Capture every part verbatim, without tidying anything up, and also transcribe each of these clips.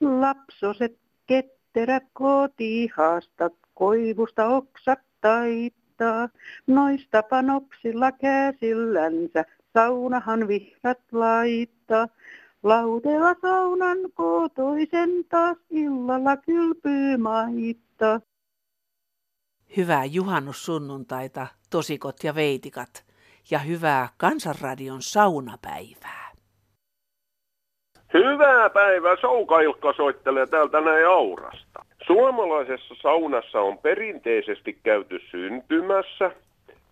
Lapsoset ketterät kotihaastat, koivusta oksat taittaa. Noista panoksilla käsillänsä saunahan vihdat laittaa. Laudella saunan kotoisen taas illalla kylpyy maittaa. Hyvää juhannussunnuntaita, tosikot ja veitikat, ja hyvää Kansanradion saunapäivää. Hyvää päivää, Souka-Ilkka soittelee täältä näin Aurasta. Suomalaisessa saunassa on perinteisesti käyty syntymässä,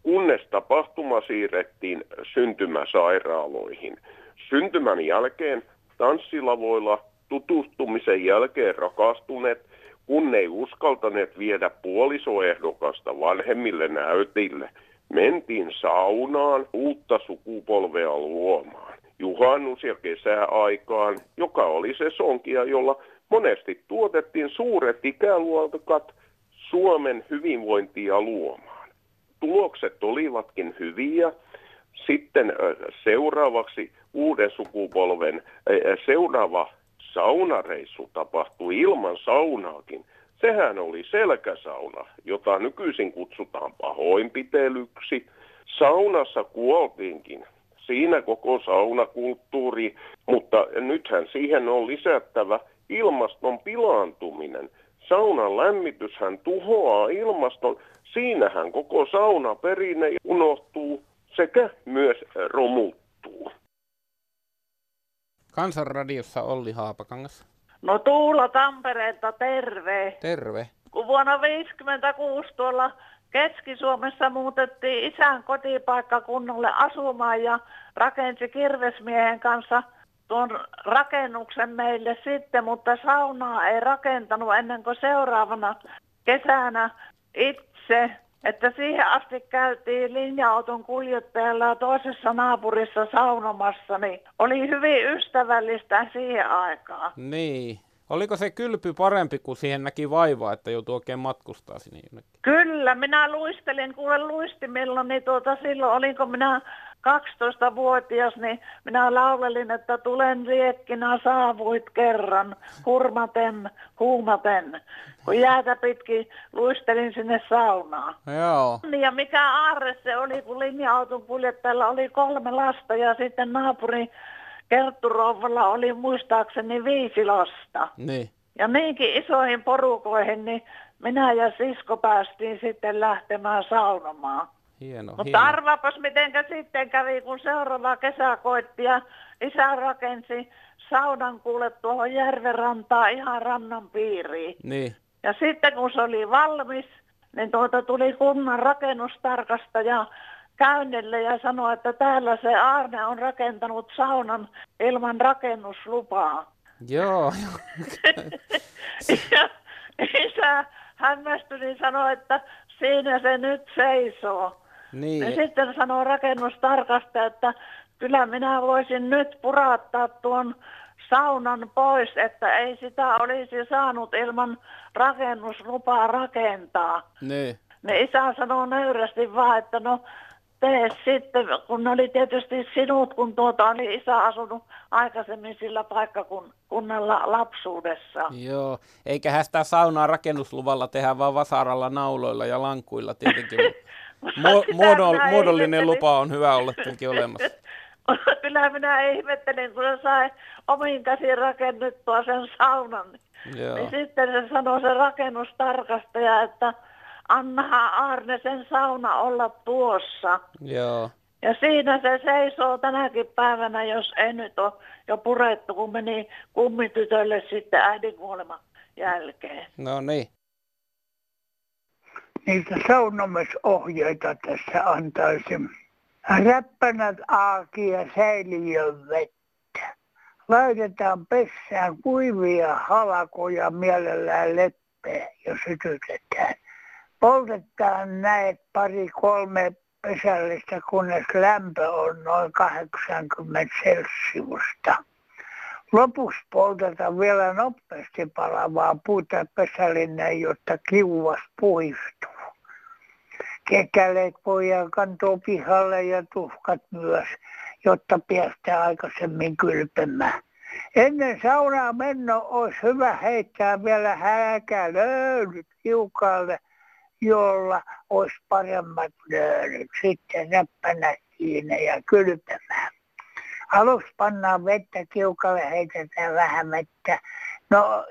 kunnes tapahtuma siirrettiin syntymäsairaaloihin. Syntymän jälkeen tanssilavoilla tutustumisen jälkeen rakastuneet, kun ei uskaltaneet viedä puolisoehdokasta vanhemmille näytille. Mentiin saunaan uutta sukupolvea luomaan. Juhannus- ja kesäaikaan, joka oli sesonkia, jolla monesti tuotettiin suuret ikäluokat Suomen hyvinvointia luomaan. Tulokset olivatkin hyviä. Sitten seuraavaksi uuden sukupolven seuraava saunareissu tapahtui ilman saunaakin. Sehän oli selkäsauna, jota nykyisin kutsutaan pahoinpitelyksi. Saunassa kuoltiinkin. Siinä koko saunakulttuuri, mutta nythän siihen on lisättävä ilmaston pilaantuminen. Saunan lämmityshän tuhoaa ilmaston. Siinähän koko saunaperinne unohtuu sekä myös romuttuu. Kansanradiossa Olli Haapakangas. No Tuula Tampereelta, terve. Terve. Kun vuonna viisikymmentäkuusi tuolla Keski-Suomessa muutettiin isän kotipaikkakunnalle asumaan ja rakensi kirvesmiehen kanssa tuon rakennuksen meille sitten, mutta saunaa ei rakentanut ennen kuin seuraavana kesänä itse. Että siihen asti käytiin linja-auton kuljettajalla ja toisessa naapurissa saunomassa, niin oli hyvin ystävällistä siihen aikaan. Niin. Oliko se kylpy parempi, kun siihen näki vaivaa, että joutui oikein matkustaa sinne jonnekin? Kyllä, minä luistelin, kuule luistimilla, niin tuota, silloin olinko minä kaksitoistavuotias, niin minä laulelin, että tulen riekkinä saavuit kerran, hurmaten, huumaten, kun jäätä pitkin luistelin sinne saunaan. Joo. Ja mikä aarre se oli, kun linja-auton kuljettajalla oli kolme lasta ja sitten naapuri Terttu rouvalla oli muistaakseni viisi lasta. Niin. Ja niinkin isoihin porukoihin, niin minä ja sisko päästiin sitten lähtemään saunomaan. Hieno, Mutta hieno. Arvaapas mitenkä sitten kävi, kun seuraava kesä koitti ja isä rakensi saunan kuule tuohon järven rantaan ihan rannan piiriin. Niin. Ja sitten kun se oli valmis, niin tuota tuli kunnan rakennustarkastaja käynnille ja sanoi, että täällä se Arne on rakentanut saunan ilman rakennuslupaa. Joo. Ja isä hämmästyi niin sanoi, että siinä se nyt seisoo. Niin. Ja sitten sanoi rakennustarkastaja, että kyllä minä voisin nyt purattaa tuon saunan pois, että ei sitä olisi saanut ilman rakennuslupaa rakentaa. Niin. Ne isä sanoi nöyrästi vaan, että no tee sitten, kun ne oli tietysti sinut, kun tuota oli isä asunut aikaisemmin sillä paikkakunnalla lapsuudessa. Joo, eikähän sitä saunaa rakennusluvalla tehdä vaan vasaralla, nauloilla ja lankuilla tietenkin. Mo- muodol- muodollinen lupa on hyvä olla tietenkin olemassa. Kyllä minä ihmettelin, kun se sai omiin käsiin rakennettua sen saunan. Joo. Niin sitten se sanoi se rakennustarkastaja, että annahan Arne sen sauna olla tuossa. Joo. Ja siinä se seisoo tänäkin päivänä, jos ei nyt ole jo purettu, kun meni kummitytölle sitten äidin kuoleman jälkeen. No niin. Niitä saunomisohjeita tässä antaisin. Räppänät aakia säiliön vettä. Laitetaan pessään kuivia halakoja mielellään leppeä, jos sytytetään. Poltetaan näet pari kolme pesällistä, kunnes lämpö on noin kahdeksankymmentä celsiusta. Lopuksi poltetaan vielä nopeasti palavaa puuta pesällinen, jotta kiuas puistuu. Kekäleet voidaan kantaa pihalle ja tuhkat myös, jotta päästään aikaisemmin kylpemään. Ennen saunaa mennä olisi hyvä heittää vielä härkälöylyt hiukalle, jolla olisi paremmat löylyt. Sitten näppänä siinä ja kylpämään. Aluksi pannaan vettä kiukalle, heitetään vähän vettä. No,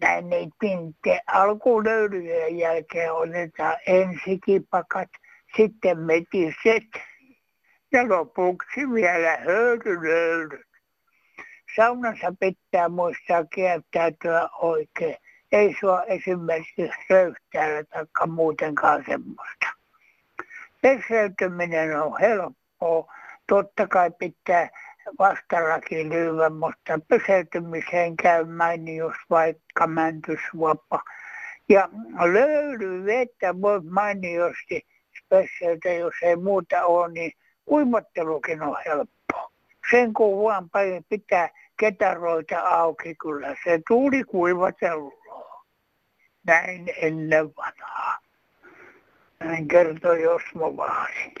näin niitä pinte. Alkulöylyjen jälkeen otetaan ensi kipakat, sitten metiset ja lopuksi vielä höylylöylyt. Saunassa pitää muistaa kiertäytyä oikein. Ei sua esimerkiksi röyhtäällä tai muutenkaan semmoista. Peseytyminen on helppoa. Totta kai pitää vastarakin lyödä, mutta peseytymiseen käy mainios vaikka mäntysvapa. Ja löylyvettä voi mainiosti peseytä, jos ei muuta ole, niin uimottelukin on helppoa. Sen kun vaan pitää ketaroita auki, kyllä se tuuli kuivatelloa. Näin ennen vanhaa. Näin kertoi Osmo Vahari.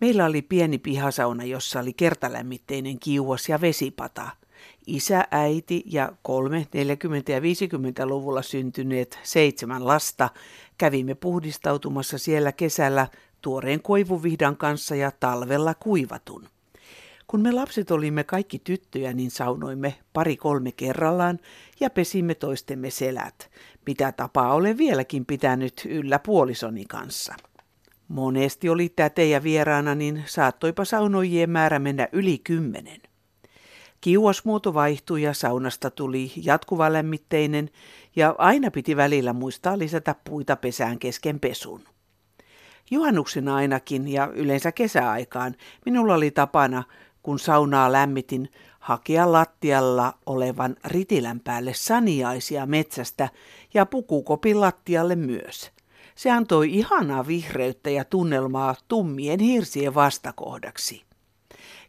Meillä oli pieni pihasauna, jossa oli kertalämmitteinen kiuas ja vesipata. Isä, äiti ja kolme neljäkymmentä- ja viisikymmentäluvulla syntyneet seitsemän lasta kävimme puhdistautumassa siellä kesällä tuoreen koivuvihdan kanssa ja talvella kuivatun. Kun me lapset olimme kaikki tyttöjä, niin saunoimme pari-kolme kerrallaan ja pesimme toistemme selät, mitä tapaa olen vieläkin pitänyt yllä puolisoni kanssa. Monesti oli tätejä vieraana, niin saattoipa saunojien määrä mennä yli kymmenen. Kiuasmuoto vaihtui ja saunasta tuli jatkuva lämmitteinen ja aina piti välillä muistaa lisätä puita pesään kesken pesun. Juhannuksena ainakin ja yleensä kesäaikaan minulla oli tapana, kun saunaa lämmitin, hakea lattialla olevan ritilän päälle saniaisia metsästä ja pukukopin lattialle myös. Se antoi ihanaa vihreyttä ja tunnelmaa tummien hirsien vastakohdaksi.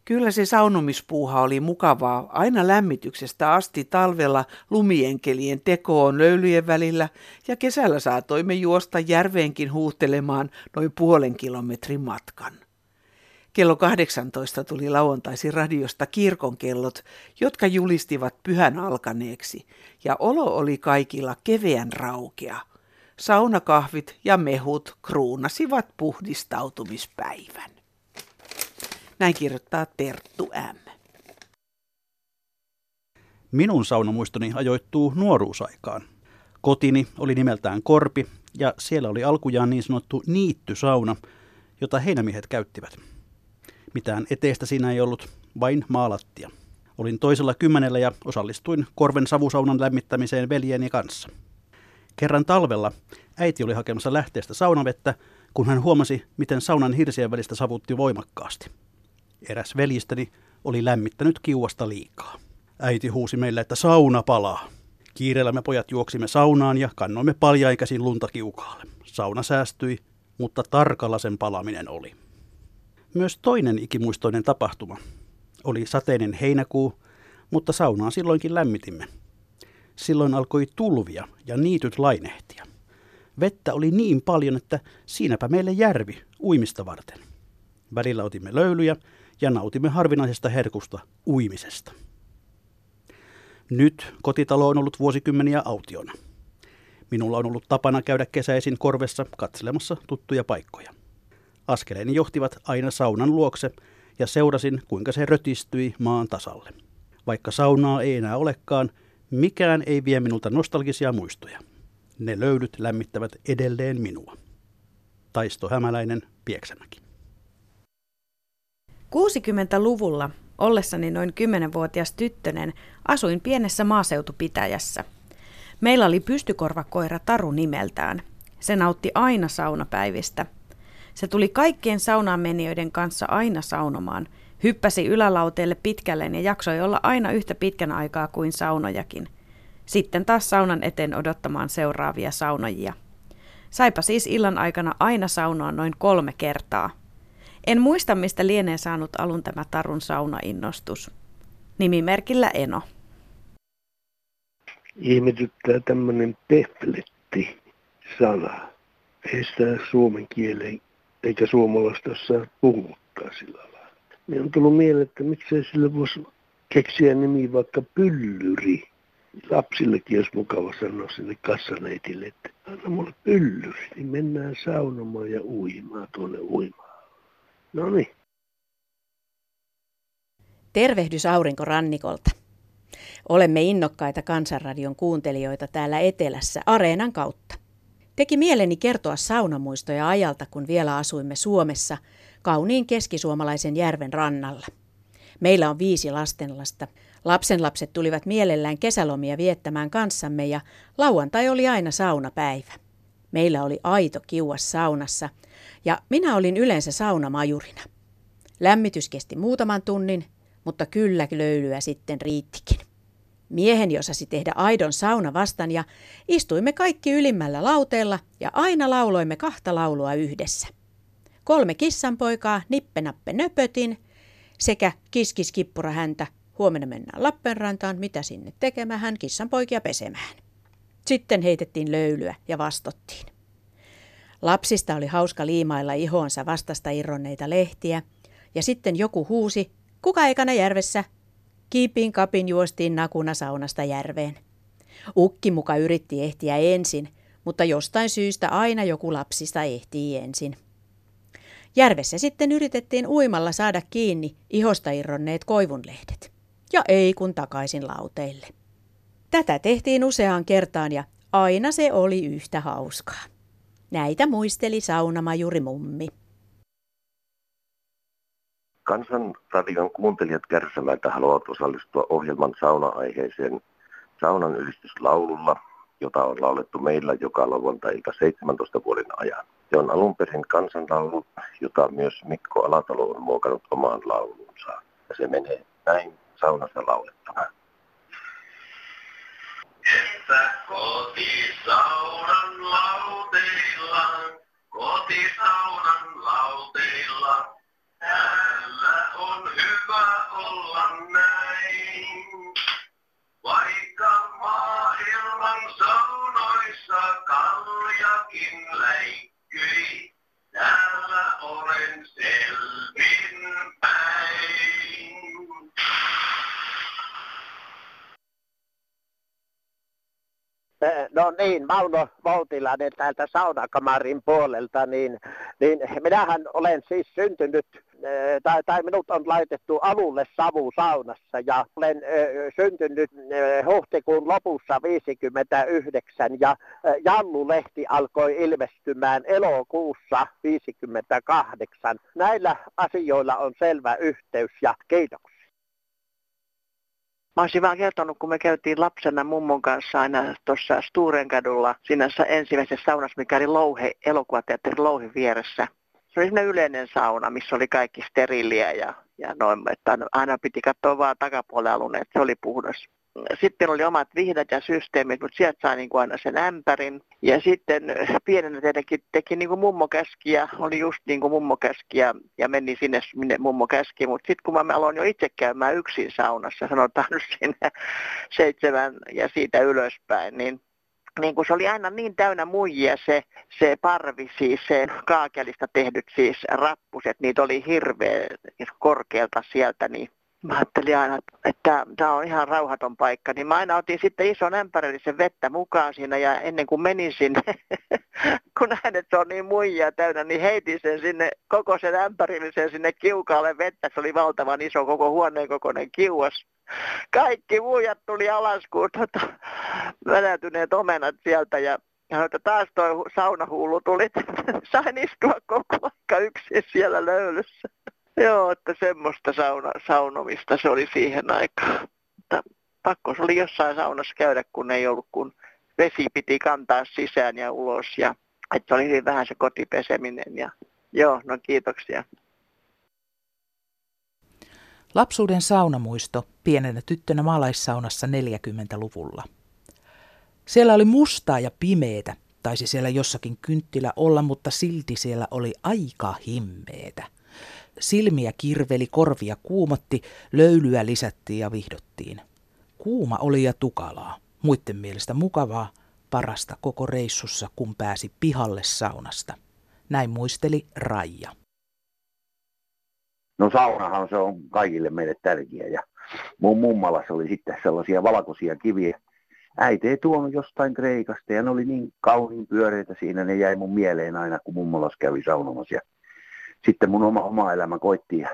Kyllä se saunomispuuha oli mukavaa aina lämmityksestä asti talvella lumienkelien tekoon löylyjen välillä ja kesällä saatoimme juosta järveenkin huuhtelemaan noin puolen kilometrin matkan. Kello kahdeksantoista tuli lauantaisin radiosta kirkonkellot, jotka julistivat pyhän alkaneeksi ja olo oli kaikilla keveän raukea. Saunakahvit ja mehut kruunasivat puhdistautumispäivän. Näin kirjoittaa Terttu M. Minun saunamuistoni ajoittuu nuoruusaikaan. Kotini oli nimeltään Korpi ja siellä oli alkujaan niin sanottu niittysauna, jota heinämiehet käyttivät. Mitään eteistä siinä ei ollut, vain maalattia. Olin toisella kymmenellä ja osallistuin Korven savusaunan lämmittämiseen veljeni kanssa. Kerran talvella äiti oli hakemassa lähteestä saunavettä, kun hän huomasi, miten saunan hirsien välistä savutti voimakkaasti. Eräs veljistäni oli lämmittänyt kiuasta liikaa. Äiti huusi meille, että sauna palaa. Kiireellä me pojat juoksimme saunaan ja kannoimme paljain käsin lunta kiukaalle. Sauna säästyi, mutta tarkalla sen palaminen oli. Myös toinen ikimuistoinen tapahtuma. Oli sateinen heinäkuu, mutta saunaa silloinkin lämmitimme. Silloin alkoi tulvia ja niityt lainehtia. Vettä oli niin paljon, että siinäpä meille järvi uimista varten. Välillä otimme löylyjä ja nautimme harvinaisesta herkusta uimisesta. Nyt kotitalo on ollut vuosikymmeniä autiona. Minulla on ollut tapana käydä kesäisin Korvessa katselemassa tuttuja paikkoja. Askeleeni johtivat aina saunan luokse ja seurasin, kuinka se rötistyi maan tasalle. Vaikka saunaa ei enää olekaan, mikään ei vie minulta nostalgisia muistoja. Ne löylyt lämmittävät edelleen minua. Taisto Hämäläinen, Pieksämäki. kuusikymmentäluvulla, ollessani noin kymmenvuotias tyttönen, asuin pienessä maaseutupitäjässä. Meillä oli pystykorvakoira Taru nimeltään. Se nautti aina saunapäivistä. Se tuli kaikkien saunaan menijöiden kanssa aina saunomaan. Hyppäsi ylälauteelle pitkälleen ja jaksoi olla aina yhtä pitkän aikaa kuin saunojakin. Sitten taas saunan eteen odottamaan seuraavia saunojia. Saipa siis illan aikana aina saunoa noin kolme kertaa. En muista, mistä lienee saanut alun tämä Tarun saunainnostus. Nimimerkillä Eno. Ihmetyttää tämmöinen pefletti-sana. Ei sitä suomen kieleen eikä suomalaista puhuttaa sillä lailla. niin on tullut mieleen, että miksei sille voisi keksiä nimi vaikka Pyllyri. Lapsillekin olisi mukava sanoa sinne kassaneitille, että anna mulle pyllyri, niin mennään saunomaan ja uimaan tuonne uimaan. No niin. Tervehdys aurinkorannikolta. Olemme innokkaita Kansanradion kuuntelijoita täällä etelässä Areenan kautta. Teki mieleni kertoa saunamuistoja ajalta, kun vielä asuimme Suomessa kauniin keskisuomalaisen järven rannalla. Meillä on viisi lastenlasta. Lapsenlapset tulivat mielellään kesälomia viettämään kanssamme ja lauantai oli aina saunapäivä. Meillä oli aito kiuas saunassa ja minä olin yleensä saunamajurina. Lämmitys kesti muutaman tunnin, mutta kyllä löylyä sitten riittikin. Mieheni osasi tehdä aidon sauna vastan ja istuimme kaikki ylimmällä lauteella ja aina lauloimme kahta laulua yhdessä. Kolme kissanpoikaa nippenappe nöpötin sekä kiskiskippura häntä. Huomenna mennään Lappeenrantaan, mitä sinne tekemähän, kissanpoikia pesemään. Sitten heitettiin löylyä ja vastottiin. Lapsista oli hauska liimailla ihoonsa vastasta irronneita lehtiä, ja sitten joku huusi, kuka ekana järvessä? Kiipin kapin juostiin nakuna saunasta järveen. Ukki muka yritti ehtiä ensin, mutta jostain syystä aina joku lapsista ehtii ensin. Järvessä sitten yritettiin uimalla saada kiinni ihosta irronneet koivunlehdet. Ja ei kun takaisin lauteille. Tätä tehtiin useaan kertaan ja aina se oli yhtä hauskaa. Näitä muisteli saunamajuri mummi. Kansanradion kuuntelijat kärsämäitä haluavat osallistua ohjelman sauna-aiheeseen saunan ylistyslaululla, jota on laulettu meillä joka lauantai-ilta seitsemäntoista vuoden ajan. Se on alun perin kansanlaulu, jota myös Mikko Alatalo on muokannut omaan laulunsa. Ja se menee näin. Saunassa laulettava. Että kotisaunan lauteilla, kotisaunan lauteilla, täällä on hyvä olla näin. Vaikka maailman saunoissa kaljakin läikkyi, täällä olen selvin päin. No niin, Mauno Voutilainen täältä saunakamarin puolelta, niin, niin minähän olen siis syntynyt, tai, tai minut on laitettu alulle savusaunassa ja olen syntynyt huhtikuun lopussa viisikymmentäyhdeksän ja Jallulehti alkoi ilmestymään elokuussa viisikymmentäkahdeksan. Näillä asioilla on selvä yhteys ja kiitoksia. Mä olisin vaan kertonut, kun me käytiin lapsena mummon kanssa aina tuossa Sturenkadulla, siinä ensimmäisessä saunassa, mikä oli Louhe, elokuvateatterin Louhen vieressä. Se oli semmoinen yleinen sauna, missä oli kaikki steriliä ja, ja noin, että aina piti katsoa vaan takapuolen alueen, että se oli puhdas. Sitten oli omat vihdat ja systeemit, mutta sieltä sai niin kuin aina sen ämpärin. Ja sitten pienenä tietenkin teki niin kuin mummo käski ja oli just niin kuin mummo käski ja, ja meni sinne, minne mummo käski. Mutta sitten kun mä aloin jo itse käymään yksin saunassa, sanotaan nyt siinä seitsemän ja siitä ylöspäin, niin, niin kun se oli aina niin täynnä muijia se, se parvi, siis se kaakelista tehdyt siis rappuset, niitä oli hirveän korkealta sieltä, niin mä ajattelin aina, että tämä on ihan rauhaton paikka, niin mä aina otin sitten ison ämpärillisen vettä mukaan siinä ja ennen kuin menin sinne, kun näin, että se on niin muijia täynnä, niin heitin sen sinne, koko sen ämpärillisen sinne kiukaalle vettä, se oli valtavan iso koko huoneen kokoinen kiuas. Kaikki muijat tuli alas, kun tota, väläytyneet omenat sieltä ja ja noita taas tuo saunahuulu tuli, sain istua koko aika yksin siellä löylyssä. Joo, että semmoista sauna, saunomista se oli siihen aikaan. Mutta pakko se oli jossain saunassa käydä, kun ei ollut, kun vesi piti kantaa sisään ja ulos. Ja, että oli hyvin vähän se kotipeseminen. Ja, joo, no kiitoksia. Lapsuuden saunamuisto pienenä tyttönä maalaissaunassa neljäkymmentäluvulla. Siellä oli mustaa ja pimeetä. Taisi siellä jossakin kynttilä olla, mutta silti siellä oli aika himmeetä. Silmiä kirveli, korvia kuumotti, löylyä lisättiin ja vihdottiin. Kuuma oli ja tukalaa, muitten mielestä mukavaa, parasta koko reissussa, kun pääsi pihalle saunasta. Näin muisteli Raija. No saunahan se on kaikille meille tärkeä ja mun mummalassa oli sitten sellaisia valkoisia kiviä. Äiti ei tuonut jostain Kreikasta ja ne oli niin kauniin pyöreitä siinä, ne jäi mun mieleen aina kun mummalassa kävi saunomassa. Ja sitten mun oma, oma elämä koitti ja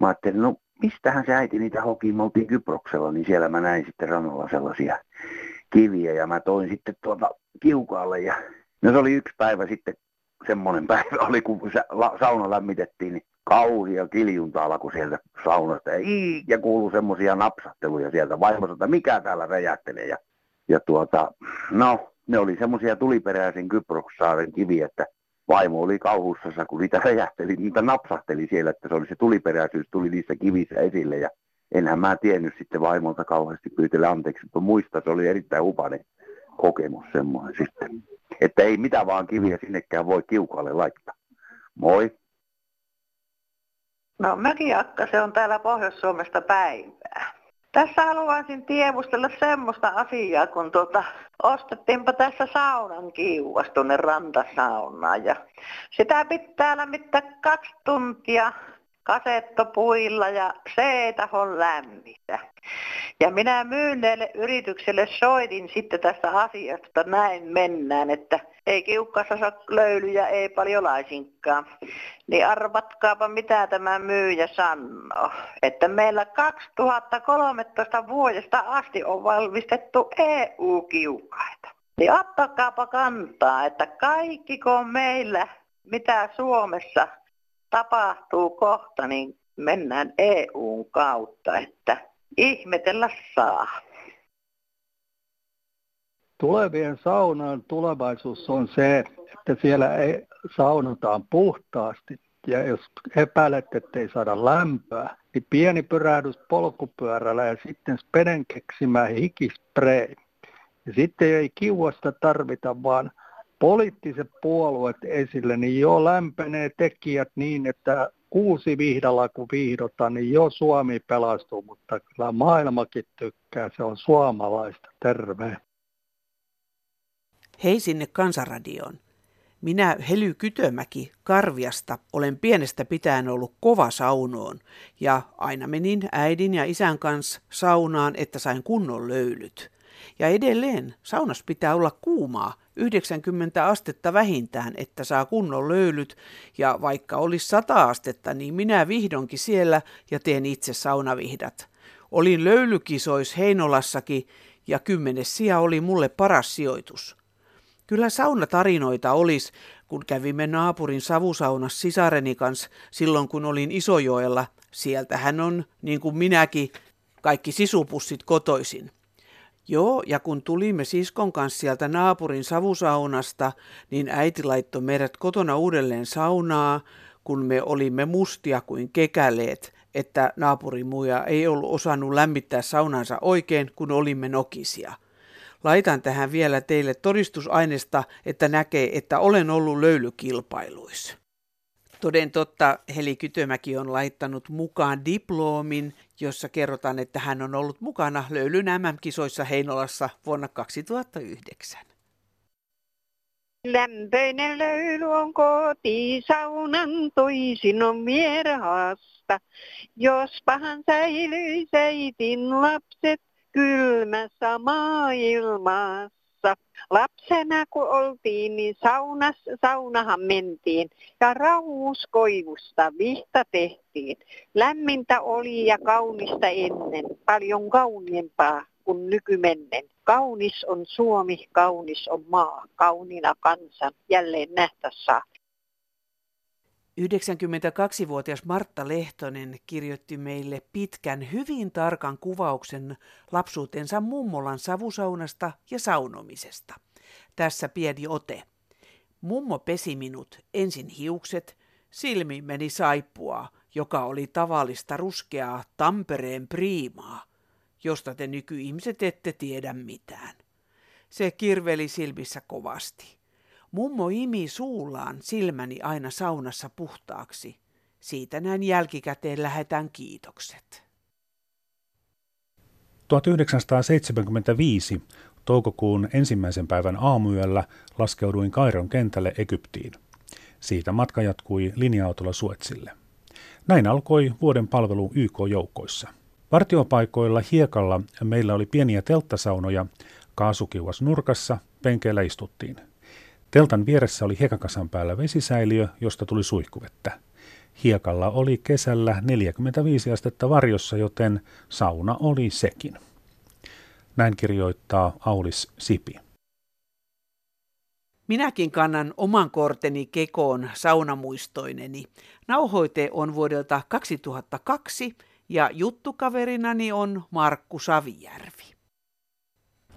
mä ajattelin, no mistähän se äiti niitä hoki, me oltiin Kyproksella, niin siellä mä näin sitten rannalla sellaisia kiviä ja mä toin sitten tuota kiukaalle ja no se oli yksi päivä sitten, semmoinen päivä oli kun sauna lämmitettiin, niin kauhia kiljunta alkoi sieltä saunasta ja, ja kuului semmoisia napsahteluja sieltä vaimosta, että mikä täällä räjähtelee ja, ja tuota, no ne oli semmoisia tuliperäisen Kyproksaaren kiviä, että vaimo oli kauhussassa, kun niitä räjähteli, niitä napsahteli siellä, että se oli se tuliperäisyys, tuli niissä kivissä esille. Ja enhän mä tiennyt sitten vaimolta kauheasti pyytellä anteeksi, mutta muista se oli erittäin upainen kokemus semmoinen sitten. Että ei mitä vaan kiviä sinnekään voi kiukaalle laittaa. Moi! No Mäki-Jakka, se on täällä Pohjois-Suomesta päivää. Tässä haluaisin tiedustella semmoista asiaa, kun tuota, ostettiinpa tässä saunan kiuas tuonne rantasaunaan. Ja sitä pitää lämmittää kaksi tuntia kasettopuilla ja se ei tahon lämmitä. Ja minä myyneelle yritykselle soitin sitten tästä asiasta, että näin mennään, että ei kiukkaassa saa löylyjä, ei paljon laisinkaan. Niin arvatkaapa mitä tämä myyjä sanoo, että meillä kaksituhattakolmetoista vuodesta asti on valmistettu E U-kiukaita. Niin ottakaapa kantaa, että kaikkiko meillä, mitä Suomessa tapahtuu kohta, niin mennään E U:n kautta, että ihmetellä saa. Tulevien saunan tulevaisuus on se, että siellä ei saunataan puhtaasti. Ja jos epäilet, ettei saada lämpöä, niin pieni pyrähdys polkupyörällä ja sitten speden keksimä hikispray. Ja sitten ei kiuasta tarvita, vaan poliittiset puolueet esille, niin jo lämpenee tekijät niin, että kuusi vihdalla kun viihdotaan, niin jo Suomi pelastuu, mutta kyllä maailmakin tykkää, se on suomalaista, terve. Hei sinne Kansanradioon. Minä, Hely Kytömäki, Karviasta, olen pienestä pitäen ollut kova saunoon ja aina menin äidin ja isän kanssa saunaan, että sain kunnon löylyt. Ja edelleen saunas pitää olla kuumaa, yhdeksänkymmentä astetta vähintään, että saa kunnon löylyt, ja vaikka olisi sata astetta, niin minä vihdoinkin siellä ja teen itse saunavihdat. Olin löylykisois Heinolassakin, ja kymmenes sija oli mulle paras sijoitus. Kyllä saunatarinoita olisi, kun kävimme naapurin savusaunassa sisareni kanssa silloin, kun olin Isojoella. Sieltä hän on, niin kuin minäkin, kaikki sisupussit kotoisin. Joo, ja kun tulimme siskon kanssa sieltä naapurin savusaunasta, niin äiti laittoi meidät kotona uudelleen saunaa, kun me olimme mustia kuin kekäleet, että naapurin muija ei ollut osannut lämmittää saunansa oikein, kun olimme nokisia. Laitan tähän vielä teille todistusaineesta, että näkee, että olen ollut löylykilpailuissa. Toden totta, Heli Kytömäki on laittanut mukaan diploomin, jossa kerrotaan, että hän on ollut mukana löylyn M M-kisoissa Heinolassa vuonna kaksituhattayhdeksän. Lämpöinen löyly on kotisaunan, toisin on vierhaasta. Jos pahan säilyy äitin lapset kylmässä maailmassa. Lapsena kun oltiin, niin saunas, saunahan mentiin ja rauhuskoivusta vihta tehtiin. Lämmintä oli ja kaunista ennen, paljon kauniimpaa kuin nykymennen. Kaunis on Suomi, kaunis on maa, kaunina kansan, jälleen nähtä saa. yhdeksänkymmentäkaksivuotias Martta Lehtonen kirjoitti meille pitkän, hyvin tarkan kuvauksen lapsuutensa mummolan savusaunasta ja saunomisesta. Tässä pieni ote. Mummo pesi minut, ensin hiukset, silmiin meni saippua, joka oli tavallista ruskeaa Tampereen priimaa, josta te nykyihmiset ette tiedä mitään. Se kirveli silmissä kovasti. Mummo imi suullaan silmäni aina saunassa puhtaaksi. Siitä näin jälkikäteen lähetän kiitokset. tuhatyhdeksänsataaseitsemänkymmentäviisi toukokuun ensimmäisen päivän aamuyöllä laskeuduin Kairon kentälle Egyptiin. Siitä matka jatkui linja-autolla Suezille. Näin alkoi vuoden palvelu Y K-joukoissa. Vartiopaikoilla hiekalla meillä oli pieniä telttasaunoja, kaasukiuas nurkassa, penkeillä istuttiin. Teltan vieressä oli hiekakasan päällä vesisäiliö, josta tuli suihkuvettä. Hiekalla oli kesällä neljäkymmentäviisi astetta varjossa, joten sauna oli sekin. Näin kirjoittaa Aulis Sipi. Minäkin kannan oman korteni kekoon saunamuistoineni. Nauhoite on vuodelta kaksituhattakaksi ja juttukaverinani on Markku Savijärvi.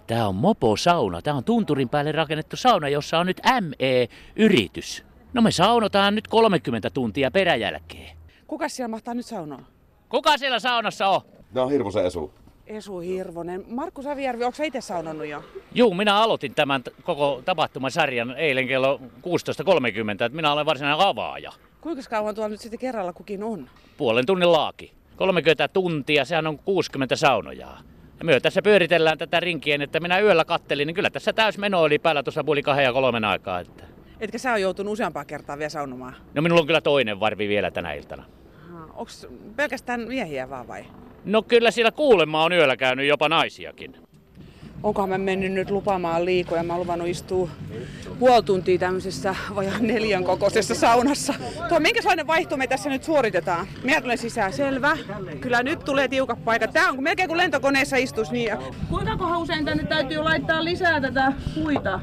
Tämä on moposauna. Tämä on tunturin päälle rakennettu sauna, jossa on nyt M E-yritys. No me saunotaan nyt kolmekymmentä tuntia peräjälkeen. Kuka siellä mahtaa nyt saunoa? Kuka siellä saunassa on? Tämä on Hirvosen Esu. Esu Hirvonen. Markku Savijärvi, onko sä itse saunannut jo? Juu, minä aloitin tämän koko tapahtumasarjan eilen kello kuusitoista kolmekymmentä, että minä olen varsinainen avaaja. Kuinka kauan tuolla nyt sitten kerralla kukin on? Puolen tunnin laaki. kolmekymmentä tuntia, sehän on kuusikymmentä saunojaa. Ja myö tässä pyöritellään tätä rinkien, että minä yöllä kattelin, niin kyllä tässä täysmeno oli päällä tuossa puoli kahden ja kolmen aikaa. Että... Etkä sä on joutunut useampaa kertaa vielä saunomaan? No minulla on kyllä toinen varvi vielä tänä iltana. Onko pelkästään miehiä vaan vai? No kyllä siellä kuulemma on yöllä käynyt jopa naisiakin. Onkohan mä mennyt nyt lupaamaan liikoja? Mä oon luvannut istua puoli tuntia tämmöisessä vajaan neljän kokoisessa saunassa. Tuo, minkälainen vaihto me tässä nyt suoritetaan? Minä tulen sisään. Selvä. Kyllä nyt tulee tiukat paikat. Tää on melkein kuin lentokoneessa istuisi. Niin. Kuinkakohan usein tänne täytyy laittaa lisää tätä puita?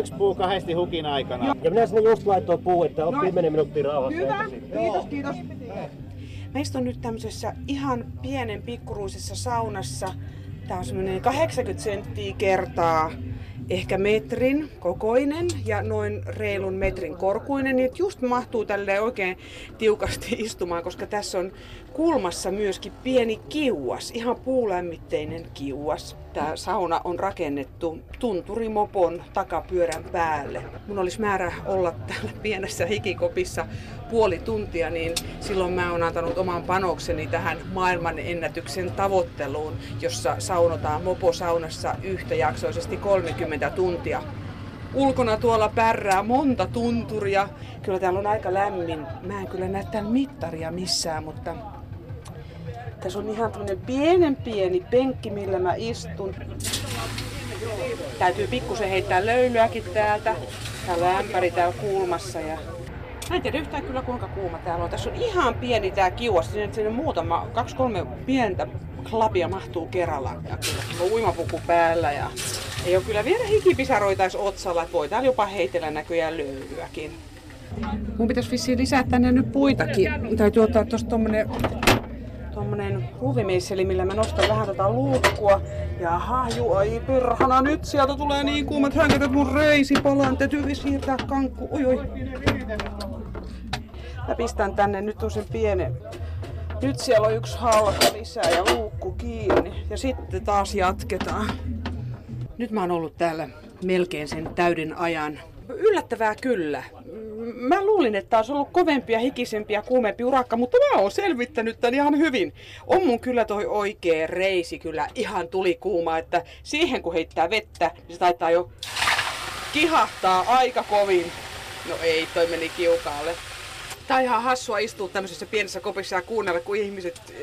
Yksi puu kahdesti hukin aikana. Ja minä sinne just laittoin puu, että on kymmenen minuuttia rauhassa. Hyvä. Kiitos, kiitos. Meistä on nyt tämmöisessä ihan pienen pikkuruisessa saunassa. Tämä on semmoinen kahdeksankymmentä senttiä kertaa ehkä metrin kokoinen ja noin reilun metrin korkuinen. Niin just mahtuu tälleen oikein tiukasti istumaan, koska tässä on kulmassa myöskin pieni kiuas, ihan puulämmitteinen kiuas. Tämä sauna on rakennettu tunturimopon takapyörän päälle. Mun olisi määrä olla täällä pienessä hikikopissa puoli tuntia, niin silloin mä oon antanut oman panokseni tähän maailmanennätyksen tavoitteluun, jossa saunotaan moposaunassa yhtäjaksoisesti kolmekymmentä tuntia. Ulkona tuolla pärrää monta tunturia. Kyllä täällä on aika lämmin. Mä en kyllä näe tämän mittaria missään, mutta... Tässä on ihan tämmönen pienen pieni penkki, millä mä istun. Täytyy pikkusen heittää löylyäkin täältä. Täällä on ämpäri täällä kulmassa. Ja... Mä en tiedä yhtään kyllä kuinka kuuma täällä on. Tässä on ihan pieni tää kiuas. Sinne, sinne muutama, kaksi kolme pientä klapia mahtuu kerrallaan. Kyllä on uimapuku päällä ja ei ole kyllä vielä hikipisaroitais otsalla. Että voi täällä jopa heitellä näköjään löylyäkin. Mun pitäisi vissiin lisää tänne nyt puitakin. Täytyy ottaa tosta tommonen... Tuommoinen ruuvimeisseli, millä mä nostan vähän tätä luukkua. Jaha, juu, ai perhana, nyt sieltä tulee niin kuumat hänket, että mun reisi palaan. Täytyy siirtää kankku. Oi, oi. Mä pistän tänne nyt sen pienen. Nyt siellä on yksi halka lisää ja luukku kiinni. Ja sitten taas jatketaan. Nyt mä oon ollut täällä melkein sen täyden ajan. Yllättävää kyllä. Mä luulin, että olisi ollut kovempi ja hikisempi ja kuumempi urakka, mutta mä oon selvittänyt tän ihan hyvin. On mun kyllä toi oikea reisi kyllä ihan tulikuuma, että siihen kun heittää vettä, niin se taitaa jo kihahtaa aika kovin. No ei, toi meni kiukaalle. Tää on ihan hassua istua tämmöisessä pienessä kopissa ja kuunnella, kun ihmiset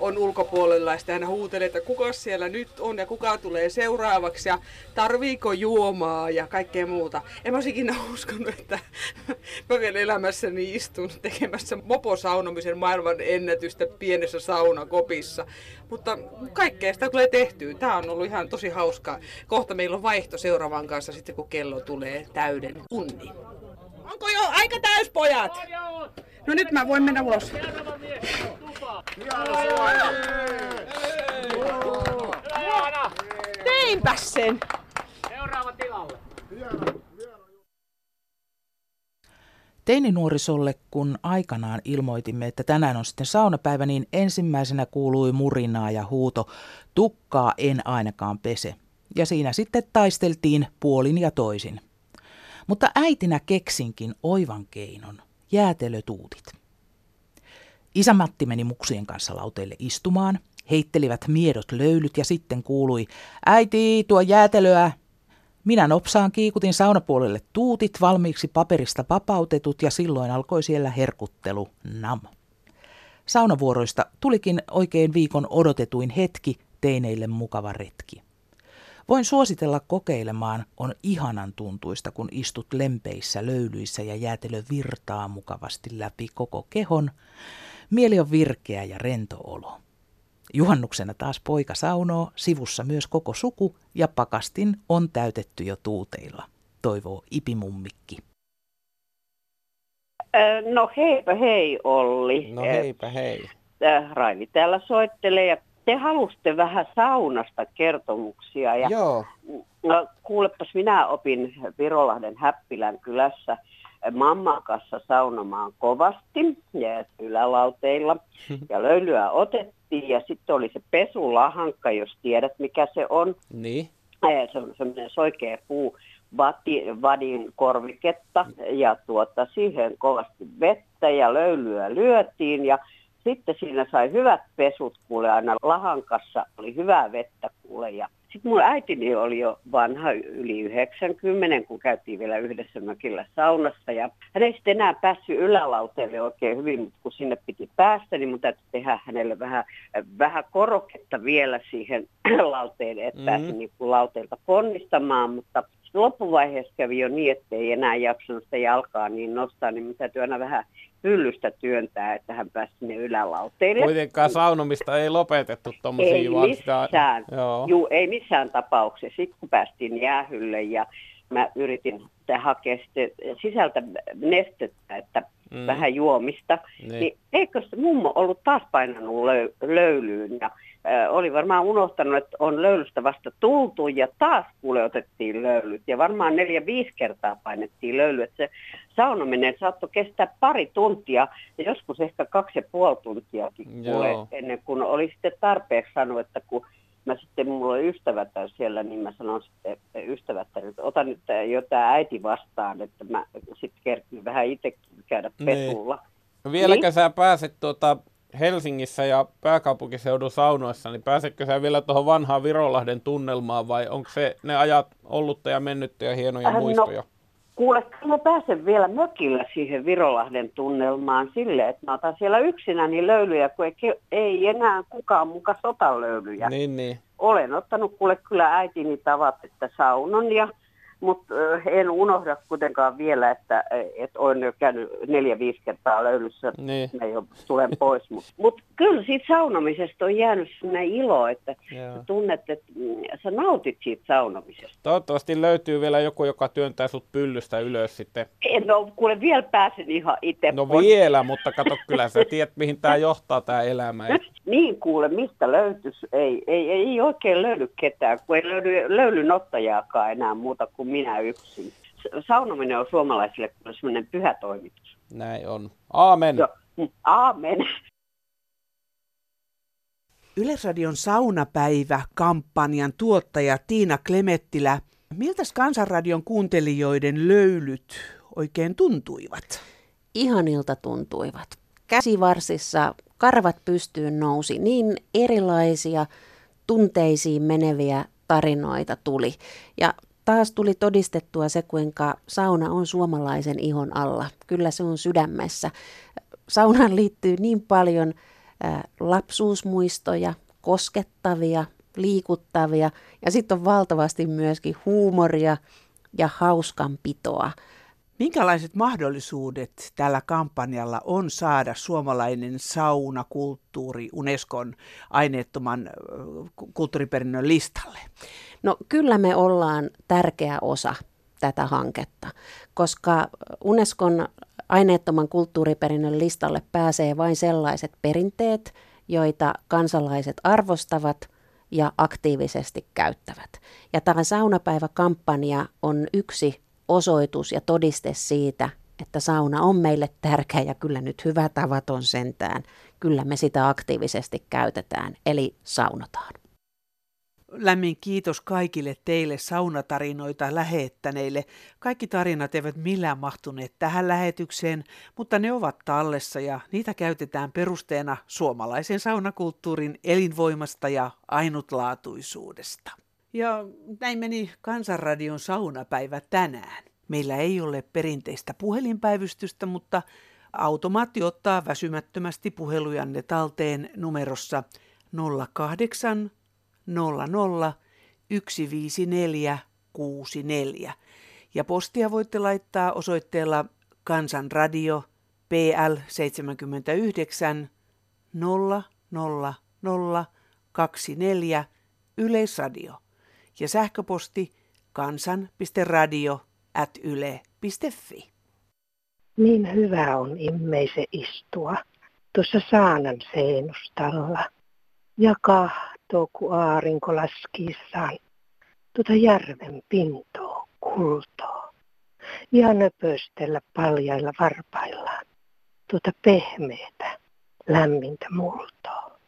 on ulkopuolella ja sitten aina huutelee, että kuka siellä nyt on ja kuka tulee seuraavaksi ja tarviiko juomaa ja kaikkea muuta. En mä olisi ikinä uskonut, että mä vielä elämässäni istun tekemässä moposaunomisen maailman ennätystä pienessä saunakopissa. Mutta kaikkea sitä tulee tehtyä. Tää on ollut ihan tosi hauskaa. Kohta meillä on vaihto seuraavan kanssa sitten, kun kello tulee täyden unni. Onko jo aika täys, pojat? No nyt mä voin mennä ulos. Teinpä sen. Seuraava tilalle. Teininuorisolle, kun aikanaan ilmoitimme, että tänään on sitten saunapäivä, niin ensimmäisenä kuului murinaa ja huuto. Tukkaa en ainakaan pese. Ja siinä sitten taisteltiin puolin ja toisin. Mutta äitinä keksinkin oivan keinon, jäätelötuutit. Isä Matti meni muksien kanssa lauteille istumaan, heittelivät miedot löylyt ja sitten kuului, äiti, tuo jäätelöä. Minä nopsaan kiikutin saunapuolelle tuutit, valmiiksi paperista vapautetut ja silloin alkoi siellä herkuttelu, nam. Saunavuoroista tulikin oikein viikon odotetuin hetki, teineille mukava retki. Voin suositella kokeilemaan, on ihanan tuntuista, kun istut lempeissä löylyissä ja jäätelö virtaa mukavasti läpi koko kehon. Mieli on virkeä ja rento olo. Juhannuksena taas poika saunoo, sivussa myös koko suku ja pakastin on täytetty jo tuuteilla, toivoo ipimummikki. No heipä hei Olli. No heipä hei. Raini täällä soittelee ja te halusitte vähän saunasta kertomuksia. Ja joo. No, kuulepas, minä opin Virolahden Häppilän kylässä mamman kanssa saunomaan kovasti ja ylälauteilla. Ja löylyä otettiin ja sitten oli se pesulahankka, jos tiedät mikä se on. Niin. Se on semmoinen soikea puu. Vadin korviketta ja tuota, siihen kovasti vettä ja löylyä lyötiin ja sitten siinä sai hyvät pesut kuule, aina lahankassa oli hyvää vettä kuule ja sitten mun äitini oli jo vanha yli yhdeksänkymmentä, kun käytiin vielä yhdessä mökillä saunassa ja hän ei sitten enää päässyt ylälauteelle oikein hyvin, mutta kun sinne piti päästä, niin mun täytyy tehdä hänelle vähän, vähän koroketta vielä siihen lauteelle, että pääsi mm-hmm. niin kuin lauteelta ponnistamaan, mutta loppuvaiheessa kävi jo niin, ettei enää jaksanut sitä jalkaa niin nostaa, niin minun täytyy aina vähän hyllystä työntää, että hän pääsi sinne ylälauteille. Kuitenkaan saunomista ei lopetettu tuommoisia. Ei vaan missään, sitä... Juu, ei missään tapauksessa. Sitten kun päästiin jäähylle ja mä yritin hakea sisältä nestettä, että mm. vähän juomista, niin, niin eikö se mummo ollut taas painanut löy- löylyyn ja oli varmaan unohtanut, että on löylystä vasta tultu ja taas kuule otettiin löylyt. Ja varmaan neljä viisi kertaa painettiin löylyt. Että se saunominen saattoi kestää pari tuntia ja joskus ehkä kaksi ja puoli tuntiakin kuule, ennen kuin oli sitten tarpeeksi sanoa, että kun mä sitten, mulla oli ystävätär siellä, niin mä sanon sitten ystävätär, että otan nyt jo tää äiti vastaan, että mä sitten kerkin vähän itsekin käydä pesulla. Niin. Vieläkö niin? Sä pääset tuota... Helsingissä ja pääkaupunkiseudun saunoissa, niin pääsetkö sä vielä tuohon vanhaan Virolahden tunnelmaan vai onko se ne ajat ollutta ja mennyttä ja hienoja äh, muistoja? No, kuule, mä pääsen vielä mökillä siihen Virolahden tunnelmaan sille, että mä otan siellä yksinäni löylyjä, kun ei, ei enää kukaan muka sota löylyjä. Niin, niin. Olen ottanut kuule kyllä äitini tavat, että saunon ja mutta en unohda kuitenkaan vielä, että, että olen jo käynyt neljä, viisi kertaa löylyssä, niin. Mä jo tulen pois. Mutta mut kyllä siitä saunomisesta on jäänyt sellainen ilo, että sä tunnet, että sä nautit siitä saunomisesta. Toivottavasti löytyy vielä joku, joka työntää sut pyllystä ylös sitten. No kuule, vielä pääsen ihan itse. No pois. Vielä, mutta kato kyllä, sä tiedät mihin tää johtaa tää elämä. Niin kuule, mistä löytyisi? Ei, ei, ei oikein löydy ketään, kun ei löydy löylynottajaakaan enää muuta kuin minä yksin. Saunominen on suomalaisille sellainen pyhä toimitus. Näin on. Aamen. Jo. Aamen. Yleisradion saunapäivä-kampanjan tuottaja Tiina Klemettilä. Miltäs Kansanradion kuuntelijoiden löylyt oikein tuntuivat? Ihanilta tuntuivat. Käsivarsissa karvat pystyyn nousi, niin erilaisia tunteisiin meneviä tarinoita tuli. Ja taas tuli todistettua se, kuinka sauna on suomalaisen ihon alla. Kyllä se on sydämessä. Saunaan liittyy niin paljon lapsuusmuistoja, koskettavia, liikuttavia ja sitten on valtavasti myöskin huumoria ja hauskanpitoa. Minkälaiset mahdollisuudet tällä kampanjalla on saada suomalainen saunakulttuuri Unescon aineettoman kulttuuriperinnön listalle? No kyllä me ollaan tärkeä osa tätä hanketta, koska Unescon aineettoman kulttuuriperinnön listalle pääsee vain sellaiset perinteet, joita kansalaiset arvostavat ja aktiivisesti käyttävät. Ja tämä saunapäiväkampanja on yksi osoitus ja todiste siitä, että sauna on meille tärkeä ja kyllä nyt hyvä tavat on sentään. Kyllä me sitä aktiivisesti käytetään, eli saunotaan. Lämmin kiitos kaikille teille saunatarinoita lähettäneille. Kaikki tarinat eivät millään mahtuneet tähän lähetykseen, mutta ne ovat tallessa ja niitä käytetään perusteena suomalaisen saunakulttuurin elinvoimasta ja ainutlaatuisuudesta. Ja näin meni Kansanradion saunapäivä tänään. Meillä ei ole perinteistä puhelinpäivystystä, mutta Automaatti ottaa väsymättömästi puhelujanne talteen numerossa nolla kahdeksan nolla nolla yksi viisi neljä kuusi neljä ja postia voitte laittaa osoitteella Kansanradio P L seitsemänkymmentäyhdeksän nolla nolla nolla kaksi neljä Yleisradio ja sähköposti kansan piste radio ät yle piste fi. Niin hyvä on immeise istua tuossa saanan seinustalla ja kahtoo, kun aarinko laskiessaan tuota järven pintoa kultoa ja nöpöstellä paljailla varpaillaan tuota pehmeätä lämmintä multoa.